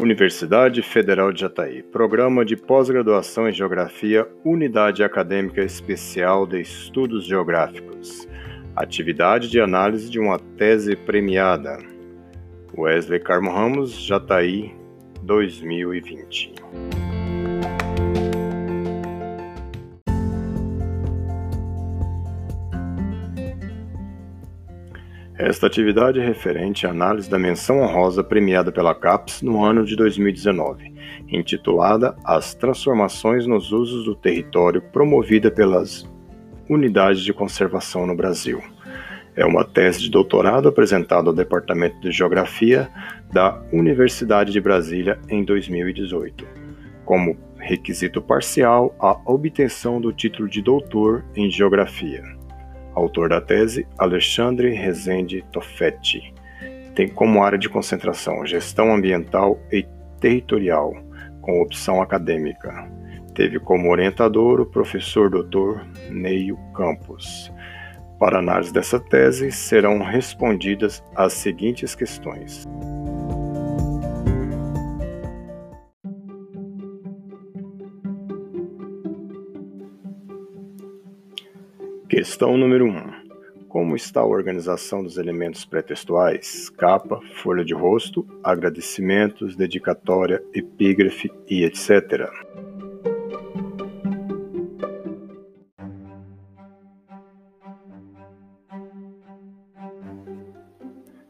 Universidade Federal de Jataí, Programa de Pós-Graduação em Geografia, Unidade Acadêmica Especial de Estudos Geográficos. Atividade de análise de uma tese premiada. Wesley Carmo Ramos, Jataí, 2020. Esta atividade é referente à análise da menção honrosa premiada pela CAPES no ano de 2019, intitulada As Transformações nos Usos do Território, promovida pelas Unidades de Conservação no Brasil. É uma tese de doutorado apresentada ao Departamento de Geografia da Universidade de Brasília em 2018, como requisito parcial à obtenção do título de doutor em Geografia. Autor da tese, Alexandre Rezende Toffetti, tem como área de concentração Gestão Ambiental e Territorial, com opção acadêmica. Teve como orientador o professor Dr. Neio Campos. Para análise dessa tese, serão respondidas as seguintes questões. Questão número 1. Como está a organização dos elementos pré-textuais, capa, folha de rosto, agradecimentos, dedicatória, epígrafe e etc.?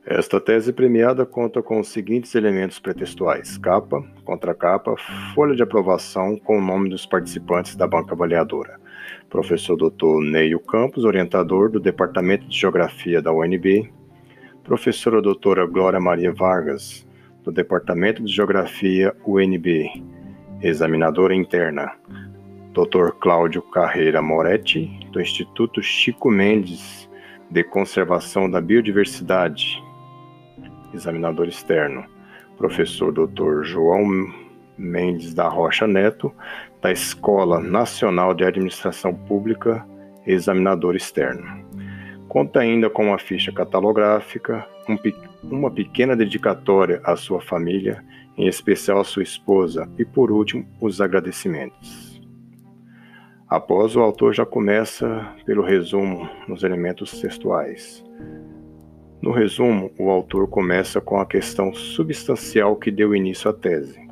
Esta tese premiada conta com os seguintes elementos pré-textuais: capa, contracapa, folha de aprovação com o nome dos participantes da banca avaliadora. Professor Dr. Neio Campos, orientador do Departamento de Geografia da UNB. Professora doutora Glória Maria Vargas, do Departamento de Geografia UNB, examinadora interna. Dr. Cláudio Carreira Moretti, do Instituto Chico Mendes de Conservação da Biodiversidade, examinador externo. Professor Dr. João Mendes da Rocha Neto, da Escola Nacional de Administração Pública, examinador externo. Conta ainda com uma ficha catalográfica, uma pequena dedicatória à sua família, em especial à sua esposa, e por último, os agradecimentos. Após, o autor já começa pelo resumo nos elementos textuais. No resumo, o autor começa com a questão substancial que deu início à tese.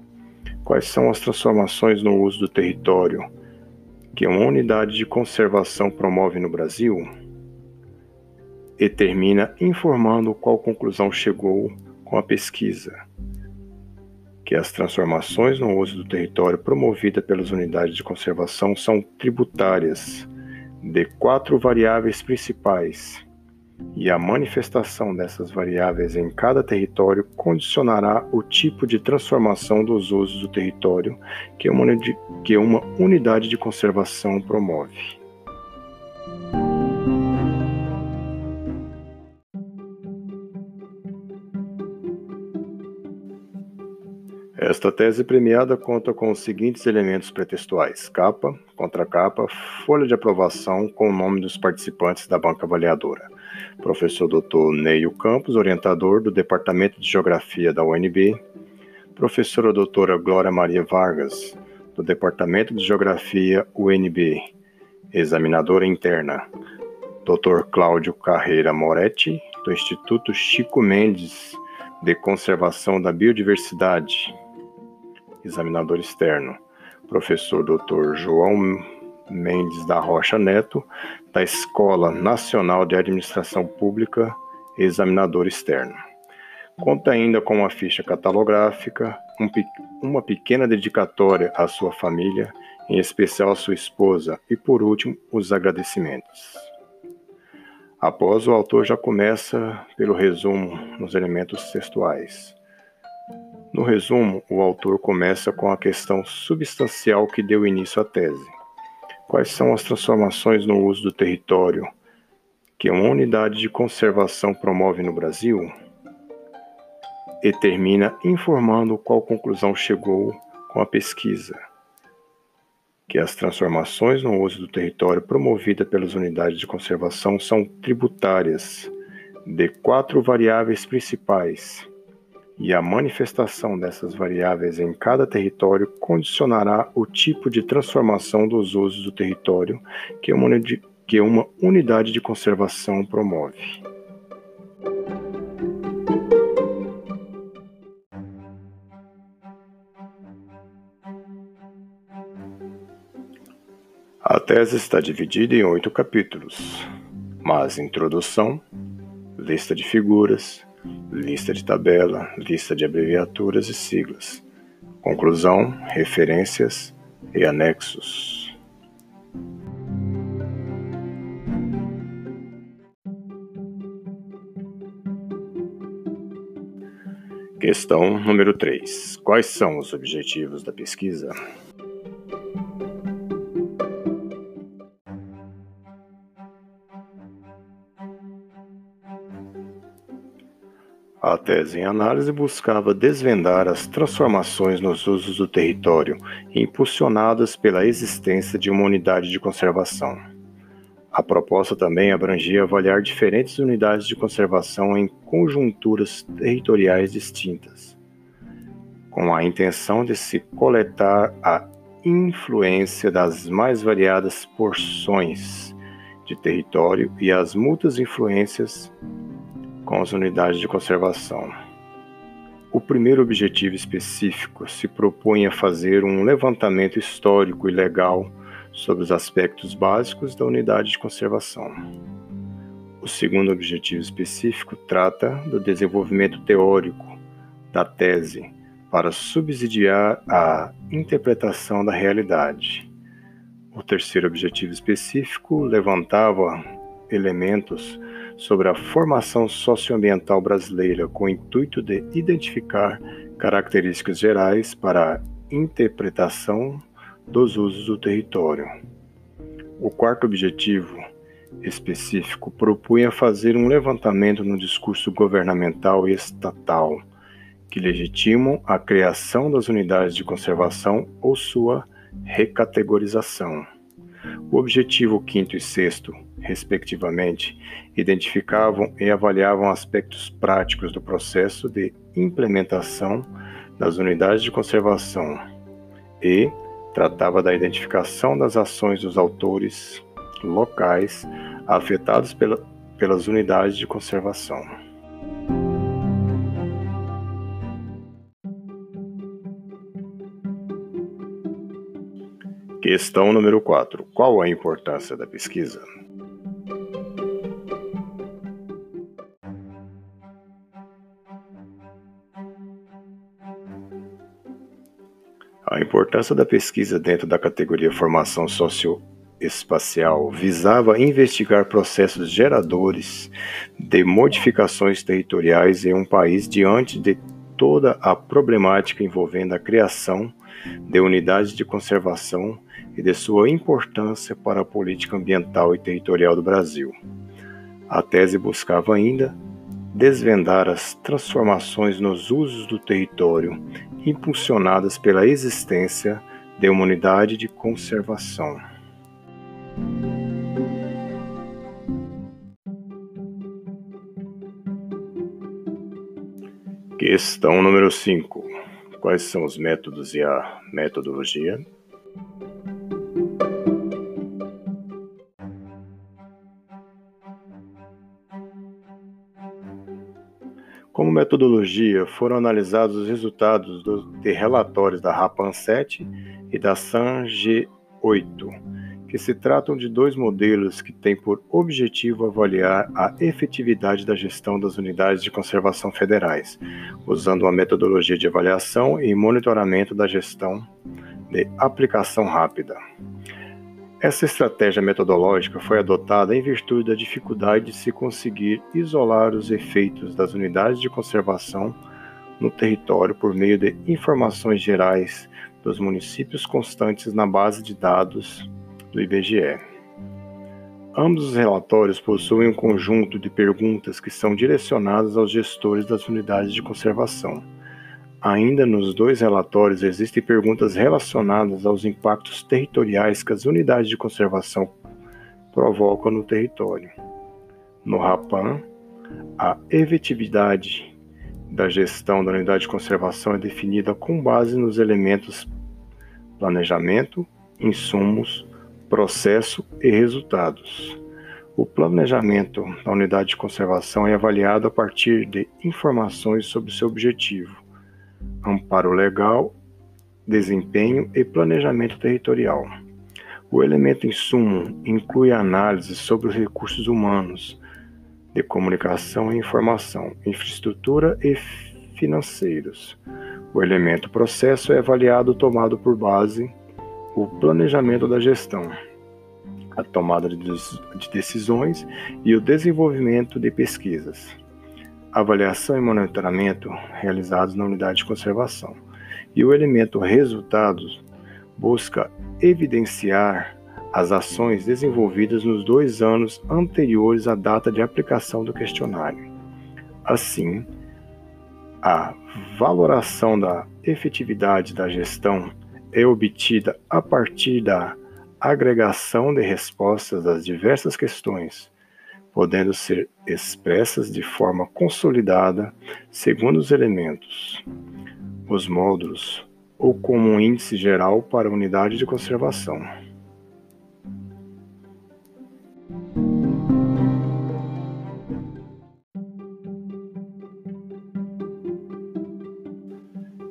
Quais são as transformações no uso do território que uma unidade de conservação promove no Brasil? E termina informando qual conclusão chegou com a pesquisa, que as transformações no uso do território promovida pelas unidades de conservação são tributárias de 4 variáveis principais, e a manifestação dessas variáveis em cada território condicionará o tipo de transformação dos usos do território que uma unidade de conservação promove. Esta tese premiada conta com os seguintes elementos pré-textuais: capa, contracapa, folha de aprovação com o nome dos participantes da banca avaliadora. Professor Dr. Neio Campos, orientador do Departamento de Geografia da UNB. Professora doutora Glória Maria Vargas, do Departamento de Geografia UNB, examinadora interna. Dr. Cláudio Carreira Moretti, do Instituto Chico Mendes de Conservação da Biodiversidade, examinador externo. Professor Dr. João Mendes da Rocha Neto, da Escola Nacional de Administração Pública, examinador externo. Conta ainda com uma ficha catalográfica, uma pequena dedicatória à sua família, em especial à sua esposa, e por último, os agradecimentos. Após, o autor já começa pelo resumo nos elementos textuais. No resumo, o autor começa com a questão substancial que deu início à tese. Quais são as transformações no uso do território que uma unidade de conservação promove no Brasil? E termina informando qual conclusão chegou com a pesquisa, que as transformações no uso do território promovida pelas unidades de conservação são tributárias de 4 variáveis principais, e a manifestação dessas variáveis em cada território condicionará o tipo de transformação dos usos do território que uma unidade de conservação promove. A tese está dividida em 8 capítulos, mas introdução, lista de figuras, lista de tabela, lista de abreviaturas e siglas, conclusão, referências e anexos. Questão número 3. Quais são os objetivos da pesquisa? A tese em análise buscava desvendar as transformações nos usos do território impulsionadas pela existência de uma unidade de conservação. A proposta também abrangia avaliar diferentes unidades de conservação em conjunturas territoriais distintas, com a intenção de se coletar a influência das mais variadas porções de território e as mútuas influências com as unidades de conservação. O primeiro objetivo específico se propunha fazer um levantamento histórico e legal sobre os aspectos básicos da unidade de conservação. O segundo objetivo específico trata do desenvolvimento teórico da tese para subsidiar a interpretação da realidade. O terceiro objetivo específico levantava elementos sobre a formação socioambiental brasileira, com o intuito de identificar características gerais para a interpretação dos usos do território. O quarto objetivo específico propunha fazer um levantamento no discurso governamental e estatal que legitimam a criação das unidades de conservação ou sua recategorização. O objetivo quinto e sexto, respectivamente, identificavam e avaliavam aspectos práticos do processo de implementação das unidades de conservação e tratava da identificação das ações dos autores locais afetados pelas unidades de conservação. Questão número 4. Qual a importância da pesquisa? A importância da pesquisa dentro da categoria formação socioespacial visava investigar processos geradores de modificações territoriais em um país diante de toda a problemática envolvendo a criação de unidades de conservação e de sua importância para a política ambiental e territorial do Brasil. A tese buscava ainda desvendar as transformações nos usos do território impulsionadas pela existência de uma unidade de conservação. Questão número 5. Quais são os métodos e a metodologia? Como metodologia, foram analisados os resultados de relatórios da RAPPAM 7 e da SANGE 8, que se tratam de 2 modelos que têm por objetivo avaliar a efetividade da gestão das unidades de conservação federais, usando uma metodologia de avaliação e monitoramento da gestão de aplicação rápida. Essa estratégia metodológica foi adotada em virtude da dificuldade de se conseguir isolar os efeitos das unidades de conservação no território por meio de informações gerais dos municípios constantes na base de dados do IBGE. Ambos os relatórios possuem um conjunto de perguntas que são direcionadas aos gestores das unidades de conservação. Ainda nos 2 relatórios existem perguntas relacionadas aos impactos territoriais que as unidades de conservação provocam no território. No RAPPAM, a efetividade da gestão da unidade de conservação é definida com base nos elementos planejamento, insumos, processo e resultados. O planejamento da unidade de conservação é avaliado a partir de informações sobre seu objetivo, amparo legal, desempenho e planejamento territorial. O elemento insumo inclui análise sobre os recursos humanos, de comunicação e informação, infraestrutura e financeiros. O elemento processo é avaliado tomado por base o planejamento da gestão, a tomada de decisões e o desenvolvimento de pesquisas. Avaliação e monitoramento realizados na unidade de conservação. E o elemento resultados busca evidenciar as ações desenvolvidas nos 2 anos anteriores à data de aplicação do questionário. Assim, a valoração da efetividade da gestão é obtida a partir da agregação de respostas às diversas questões, podendo ser expressas de forma consolidada segundo os elementos, os módulos ou como um índice geral para a unidade de conservação.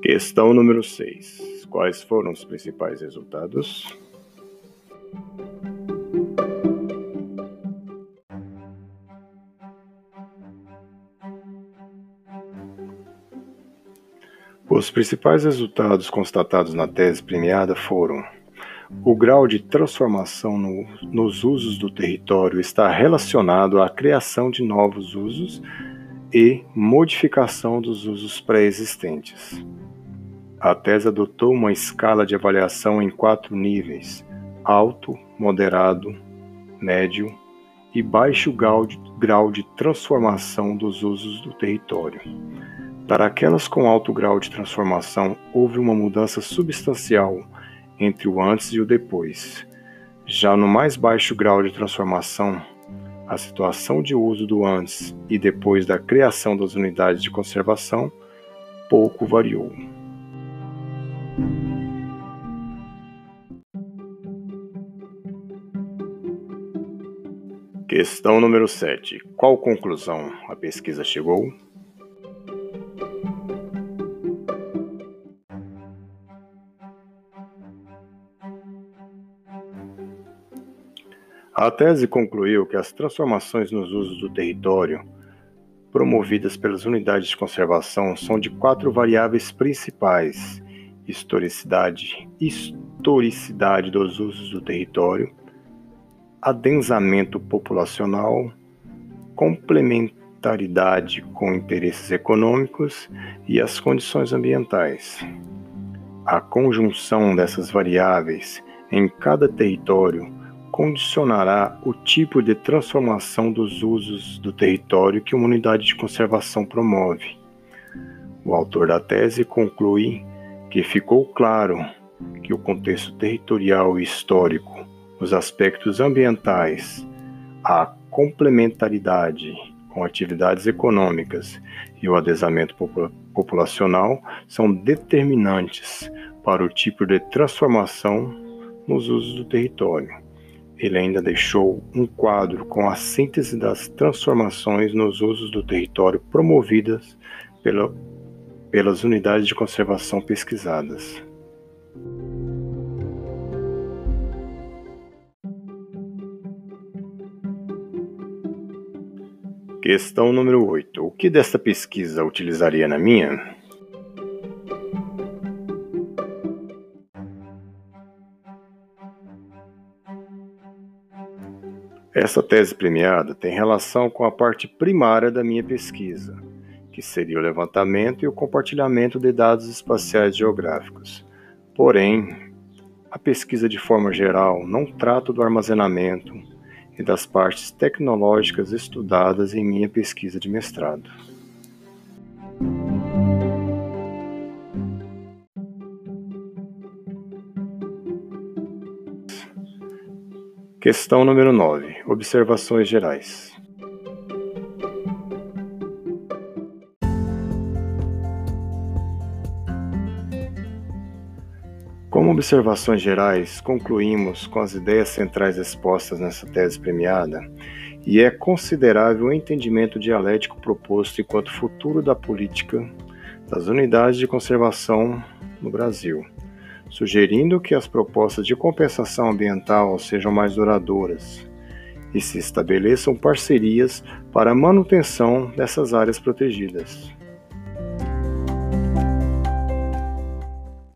Questão número 6. Quais foram os principais resultados? Os principais resultados constatados na tese premiada foram: o grau de transformação nos usos do território está relacionado à criação de novos usos e modificação dos usos pré-existentes. A tese adotou uma escala de avaliação em 4 níveis: alto, moderado, médio e baixo grau de transformação dos usos do território. Para aquelas com alto grau de transformação, houve uma mudança substancial entre o antes e o depois. Já no mais baixo grau de transformação, a situação de uso do antes e depois da criação das unidades de conservação pouco variou. Questão número 7. Qual conclusão a pesquisa chegou? A tese concluiu que as transformações nos usos do território promovidas pelas unidades de conservação são de 4 variáveis principais: historicidade dos usos do território, adensamento populacional, complementaridade com interesses econômicos e as condições ambientais. A conjunção dessas variáveis em cada território condicionará o tipo de transformação dos usos do território que uma unidade de conservação promove. O autor da tese conclui que ficou claro que o contexto territorial e histórico, os aspectos ambientais, a complementaridade com atividades econômicas e o adensamento populacional são determinantes para o tipo de transformação nos usos do território. Ele ainda deixou um quadro com a síntese das transformações nos usos do território promovidas pelas unidades de conservação pesquisadas. Questão número 8. O que desta pesquisa utilizaria na minha? Essa tese premiada tem relação com a parte primária da minha pesquisa, que seria o levantamento e o compartilhamento de dados espaciais geográficos. Porém, a pesquisa de forma geral não trata do armazenamento e das partes tecnológicas estudadas em minha pesquisa de mestrado. Questão número 9. Observações gerais. Como observações gerais, concluímos com as ideias centrais expostas nessa tese premiada, e é considerável o entendimento dialético proposto enquanto futuro da política das unidades de conservação no Brasil, sugerindo que as propostas de compensação ambiental sejam mais duradouras e se estabeleçam parcerias para a manutenção dessas áreas protegidas.